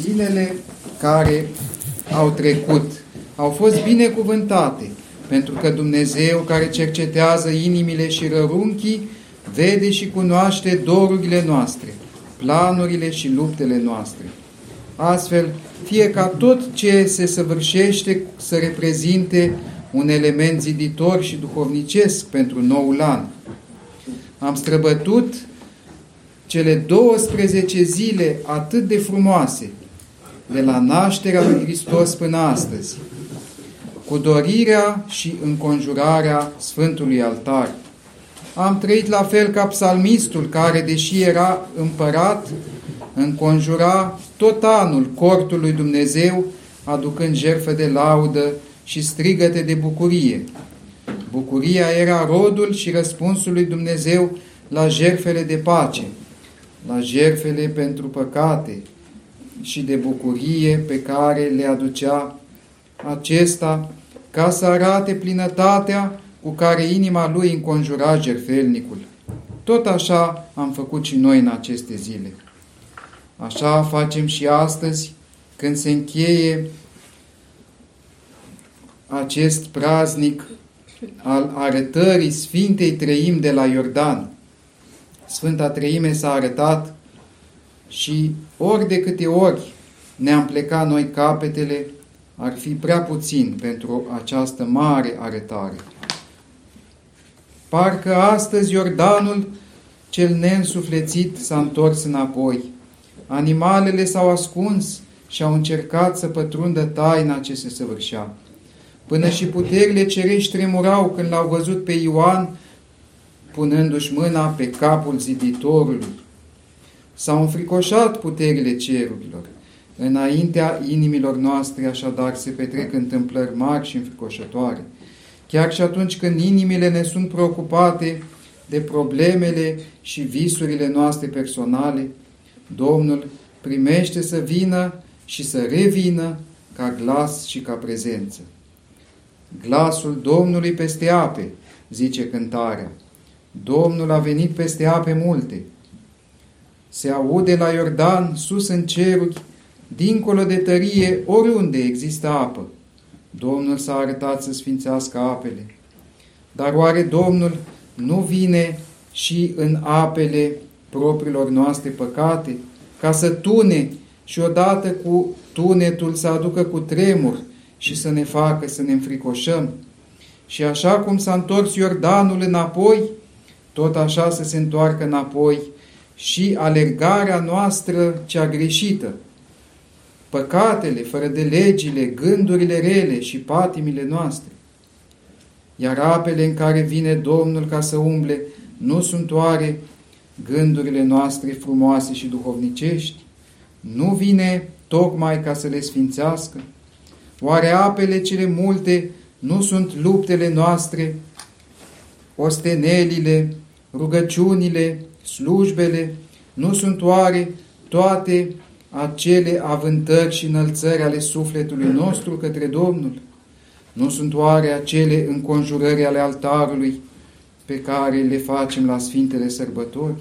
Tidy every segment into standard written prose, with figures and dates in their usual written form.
zilele care au trecut au fost binecuvântate, pentru că Dumnezeu care cercetează inimile și rărunchii vede și cunoaște dorurile noastre, planurile și luptele noastre. Astfel, fie ca tot ce se săvârșește să reprezinte un element ziditor și duhovnicesc pentru noul an. Am străbătut cele 12 zile atât de frumoase, de la nașterea lui Hristos până astăzi, cu dorirea și înconjurarea Sfântului Altar. Am trăit la fel ca psalmistul care, deși era împărat, înconjura tot anul cortul lui Dumnezeu, aducând jertfe de laudă și strigăte de bucurie. Bucuria era rodul și răspunsul lui Dumnezeu la jertfele de pace, la jertfele pentru păcate și de bucurie pe care le aducea acesta, ca să arate plinătatea cu care inima lui înconjura jertfelnicul. Tot așa am făcut și noi în aceste zile. Așa facem și astăzi, când se încheie acest praznic al arătării Sfintei Treimi de la Iordan. Sfânta Treime s-a arătat și ori de câte ori ne-am plecat noi capetele, ar fi prea puțin pentru această mare arătare. Parcă astăzi Iordanul cel neînsuflețit s-a întors înapoi. Animalele s-au ascuns și au încercat să pătrundă taina ce se săvârșea. Până și puterile cerești tremurau când l-au văzut pe Ioan punându-și mâna pe capul ziditorului. S-au înfricoșat puterile cerurilor. Înaintea inimilor noastre așadar se petrec întâmplări mari și înfricoșătoare. Chiar și atunci când inimile ne sunt preocupate de problemele și visurile noastre personale, Domnul primește să vină și să revină ca glas și ca prezență. Glasul Domnului peste ape, zice cântarea. Domnul a venit peste ape multe. Se aude la Iordan, sus în ceruri, dincolo de tărie, oriunde există apă. Domnul s-a arătat să sfințească apele. Dar oare Domnul nu vine și în apele propriilor noastre păcate, ca să tune și odată cu tunetul să aducă cu tremur și să ne facă să ne înfricoșăm? Și așa cum s-a întors Iordanul înapoi, tot așa să se întoarcă înapoi și alergarea noastră cea greșită, păcatele, fără de legile, gândurile rele și patimile noastre. Iar apele în care vine Domnul ca să umble nu sunt oare gândurile noastre frumoase și duhovnicești? Nu vine tocmai ca să le sfințească? Oare apele cele multe nu sunt luptele noastre, ostenelile, rugăciunile, slujbele? Nu sunt oare toate acele avântări și înălțări ale sufletului nostru către Domnul? Nu sunt oare acele înconjurări ale altarului pe care le facem la Sfintele Sărbători?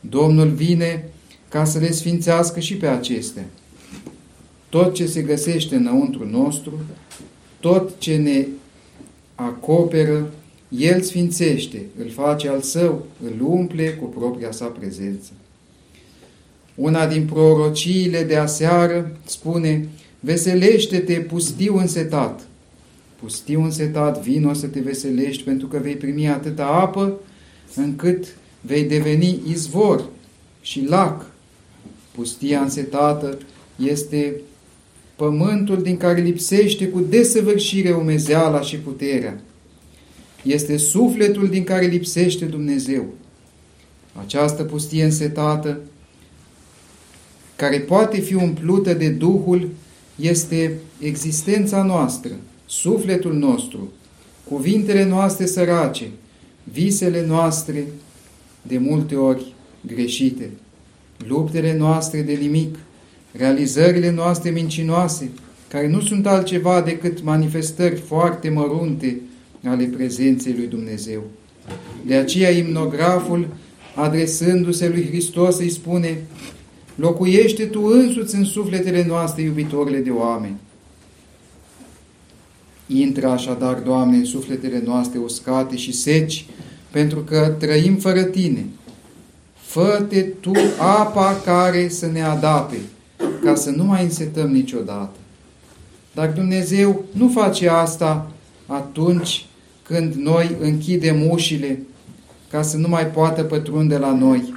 Domnul vine ca să le sfințească și pe acestea. Tot ce se găsește înăuntru nostru, tot ce ne acoperă, El sfințește, îl face al Său, îl umple cu propria Sa prezență. Una din prorociile de aseară spune: veselește-te, pustiu însetat. Pustiu însetat, vino să te veselești, pentru că vei primi atâta apă încât vei deveni izvor și lac. Pustia însetată este pământul din care lipsește cu desăvârșire umezeala și puterea. Este sufletul din care lipsește Dumnezeu. Această pustie însetată, care poate fi umplută de Duhul, este existența noastră, sufletul nostru, cuvintele noastre sărace, visele noastre de multe ori greșite, luptele noastre de nimic, realizările noastre mincinoase, care nu sunt altceva decât manifestări foarte mărunte ale prezenței lui Dumnezeu. De aceea imnograful, adresându-se lui Hristos, îi spune: Locuiește Tu însuți în sufletele noastre, iubitorile de oameni. Intră așadar, Doamne, în sufletele noastre uscate și seci, pentru că trăim fără Tine. Fă-te Tu apa care să ne adape, ca să nu mai însetăm niciodată. Dar Dumnezeu nu face asta atunci când noi închidem ușile, ca să nu mai poată pătrunde la noi.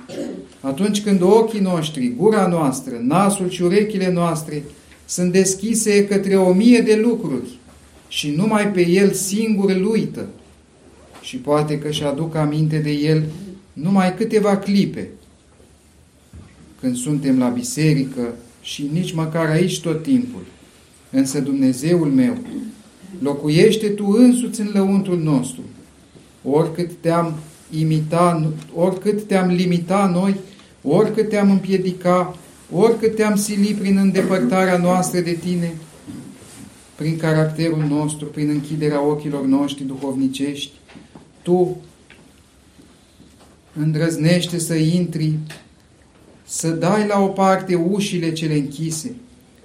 Atunci când ochii noștri, gura noastră, nasul și urechile noastre sunt deschise către 1000 de lucruri și numai pe El singur îl uită și poate că și-aduc aminte de El numai câteva clipe. Când suntem la biserică și nici măcar aici tot timpul, însă Dumnezeul meu, locuiește Tu însuți în lăuntrul nostru. Oricât Te-am limita noi, oricât Te-am împiedica, oricât Te-am sili prin îndepărtarea noastră de Tine, prin caracterul nostru, prin închiderea ochilor noștri duhovnicești, Tu îndrăznește să intri, să dai la o parte ușile cele închise,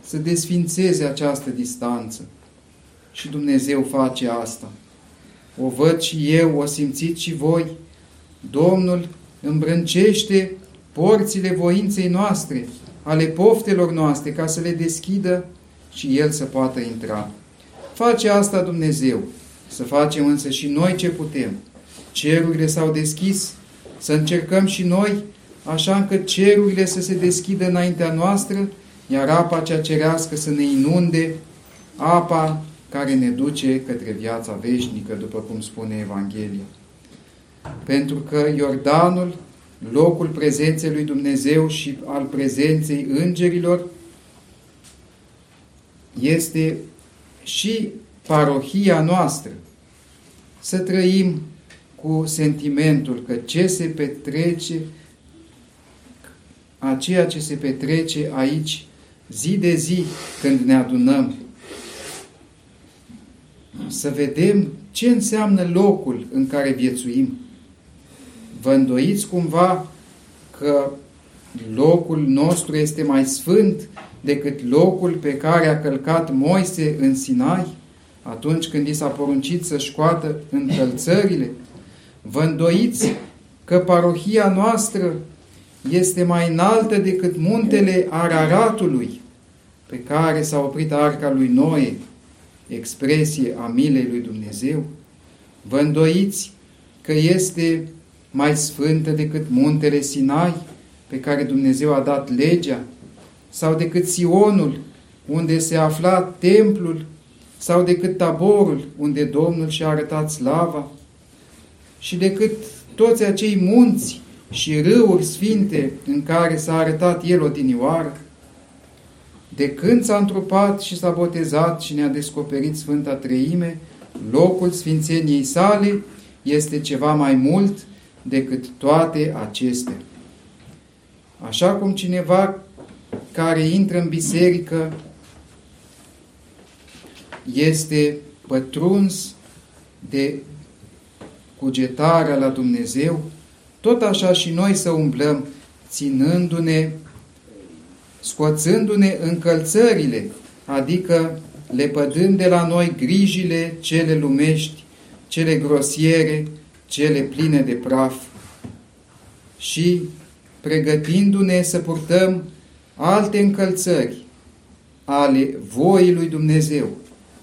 să desfințeze această distanță. Și Dumnezeu face asta. O văd și eu, o simțiți și voi. Domnul îmbrâncește porțile voinței noastre, ale poftelor noastre, ca să le deschidă și El să poată intra. Face asta Dumnezeu, să facem însă și noi ce putem. Cerurile s-au deschis, să încercăm și noi, așa încât cerurile să se deschidă înaintea noastră, iar apa cea cerească să ne inunde, apa care ne duce către viața veșnică, după cum spune Evanghelia. Pentru că Iordanul, locul prezenței lui Dumnezeu și al prezenței îngerilor, este și parohia noastră. Să trăim cu sentimentul că ceea ce se petrece aici zi de zi când ne adunăm. Să vedem ce înseamnă locul în care viețuim. Vă îndoiți cumva că locul nostru este mai sfânt decât locul pe care a călcat Moise în Sinai, atunci când i s-a poruncit să-și scoată încălțările? Vă îndoiți că parohia noastră este mai înaltă decât muntele Araratului, pe care s-a oprit arca lui Noe, expresie a milei lui Dumnezeu? Vă îndoiți că este mai sfântă decât muntele Sinai, pe care Dumnezeu a dat legea, sau decât Sionul, unde se afla templul, sau decât Taborul, unde Domnul și-a arătat slava, și decât toți acei munți și râuri sfinte în care s-a arătat El odinioară? De când s-a întrupat și s-a botezat și ne-a descoperit Sfânta Treime, locul sfințeniei sale este ceva mai mult decât toate acestea. Așa cum cineva care intră în biserică este pătruns de cugetarea la Dumnezeu, tot așa și noi să umblăm, scoțându-ne încălțările, adică lepădând de la noi grijile cele lumești, cele grosiere, cele pline de praf și pregătindu-ne să purtăm alte încălțări ale voii lui Dumnezeu,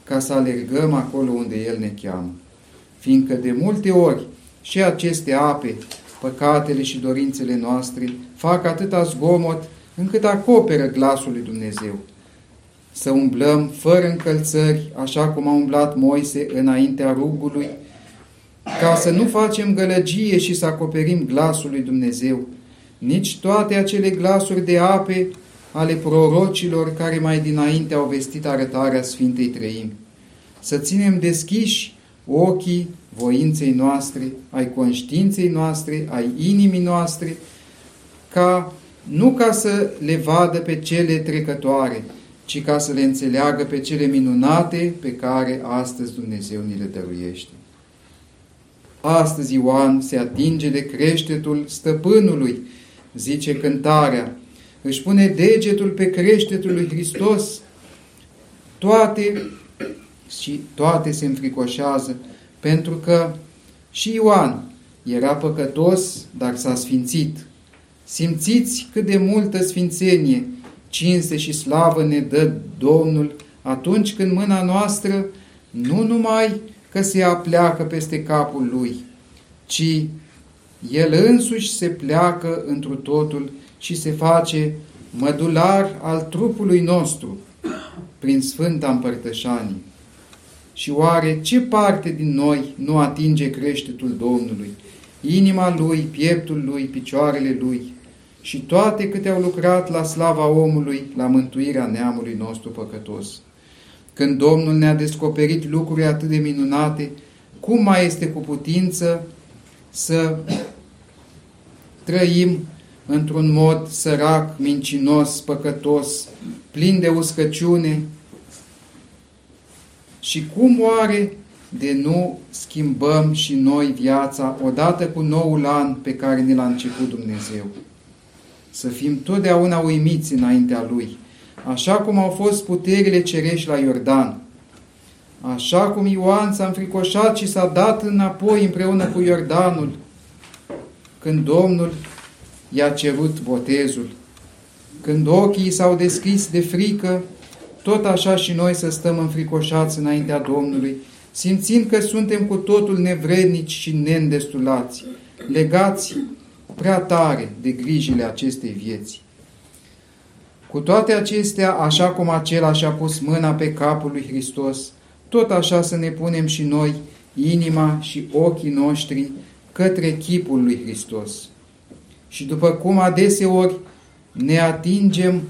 ca să alergăm acolo unde El ne cheamă. Fiindcă de multe ori și aceste ape, păcatele și dorințele noastre, fac atâta zgomot încât acoperă glasul lui Dumnezeu. Să umblăm fără încălțări, așa cum a umblat Moise înaintea rugului, ca să nu facem gălăgie și să acoperim glasul lui Dumnezeu, nici toate acele glasuri de ape ale prorocilor care mai dinainte au vestit arătarea Sfintei Treimi. Să ținem deschiși ochii voinței noastre, ai conștiinței noastre, ai inimii noastre, nu ca să le vadă pe cele trecătoare, ci ca să le înțeleagă pe cele minunate pe care astăzi Dumnezeu ni le dăruiește. Astăzi Ioan se atinge de creștetul stăpânului, zice cântarea, își pune degetul pe creștetul lui Hristos, toate se înfricoșează, pentru că și Ioan era păcătos, dar s-a sfințit. Simțiți cât de multă sfințenie, cinste și slavă ne dă Domnul atunci când mâna noastră nu numai că se apleacă peste capul Lui, ci El însuși se pleacă întru totul și se face mădular al trupului nostru prin Sfânta Împărtășanie. Și oare ce parte din noi nu atinge creștetul Domnului? Inima Lui, pieptul Lui, picioarele Lui și toate câte au lucrat la slava omului, la mântuirea neamului nostru păcătos. Când Domnul ne-a descoperit lucruri atât de minunate, cum mai este cu putință să trăim într-un mod sărac, mincinos, păcătos, plin de uscăciune? Și cum oare de nu schimbăm și noi viața odată cu noul an pe care ne l-a început Dumnezeu? Să fim totdeauna uimiți înaintea Lui, așa cum au fost puterile cerești la Iordan, așa cum Ioan s-a înfricoșat și s-a dat înapoi împreună cu Iordanul, când Domnul i-a cerut botezul, când ochii s-au deschis de frică, tot așa și noi să stăm înfricoșați înaintea Domnului, simțind că suntem cu totul nevrednici și neîndestulați, legați prea tare de grijile acestei vieți. Cu toate acestea, așa cum acela și-a pus mâna pe capul lui Hristos, tot așa să ne punem și noi inima și ochii noștri către chipul lui Hristos. Și după cum adeseori ne atingem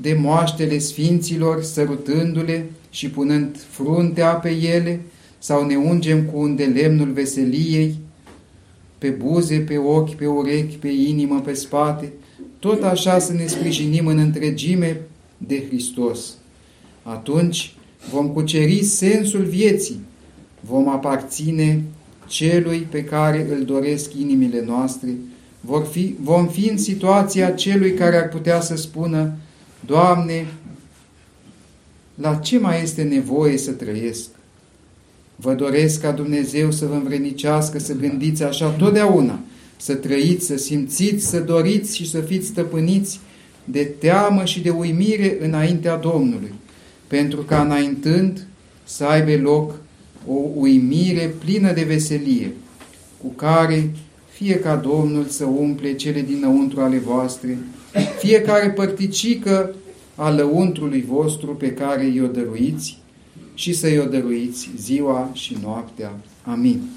de moaștele sfinților, sărutându-le și punând fruntea pe ele, sau ne ungem cu îndelemnul veseliei, pe buze, pe ochi, pe urechi, pe inimă, pe spate, tot așa să ne sprijinim în întregime de Hristos. Atunci vom cuceri sensul vieții, vom aparține celui pe care îl doresc inimile noastre, vom fi în situația celui care ar putea să spună: Doamne, la ce mai este nevoie să trăiesc? Vă doresc ca Dumnezeu să vă învrednicească, să gândiți așa totdeauna, să trăiți, să simțiți, să doriți și să fiți stăpâniți de teamă și de uimire înaintea Domnului, pentru ca înaintând să aibă loc o uimire plină de veselie, cu care fie ca Domnul să umple cele dinăuntru ale voastre, fiecare părticică a lăuntrului vostru pe care i-o dăruiți, și să-i o dăruiți ziua și noaptea. Amin.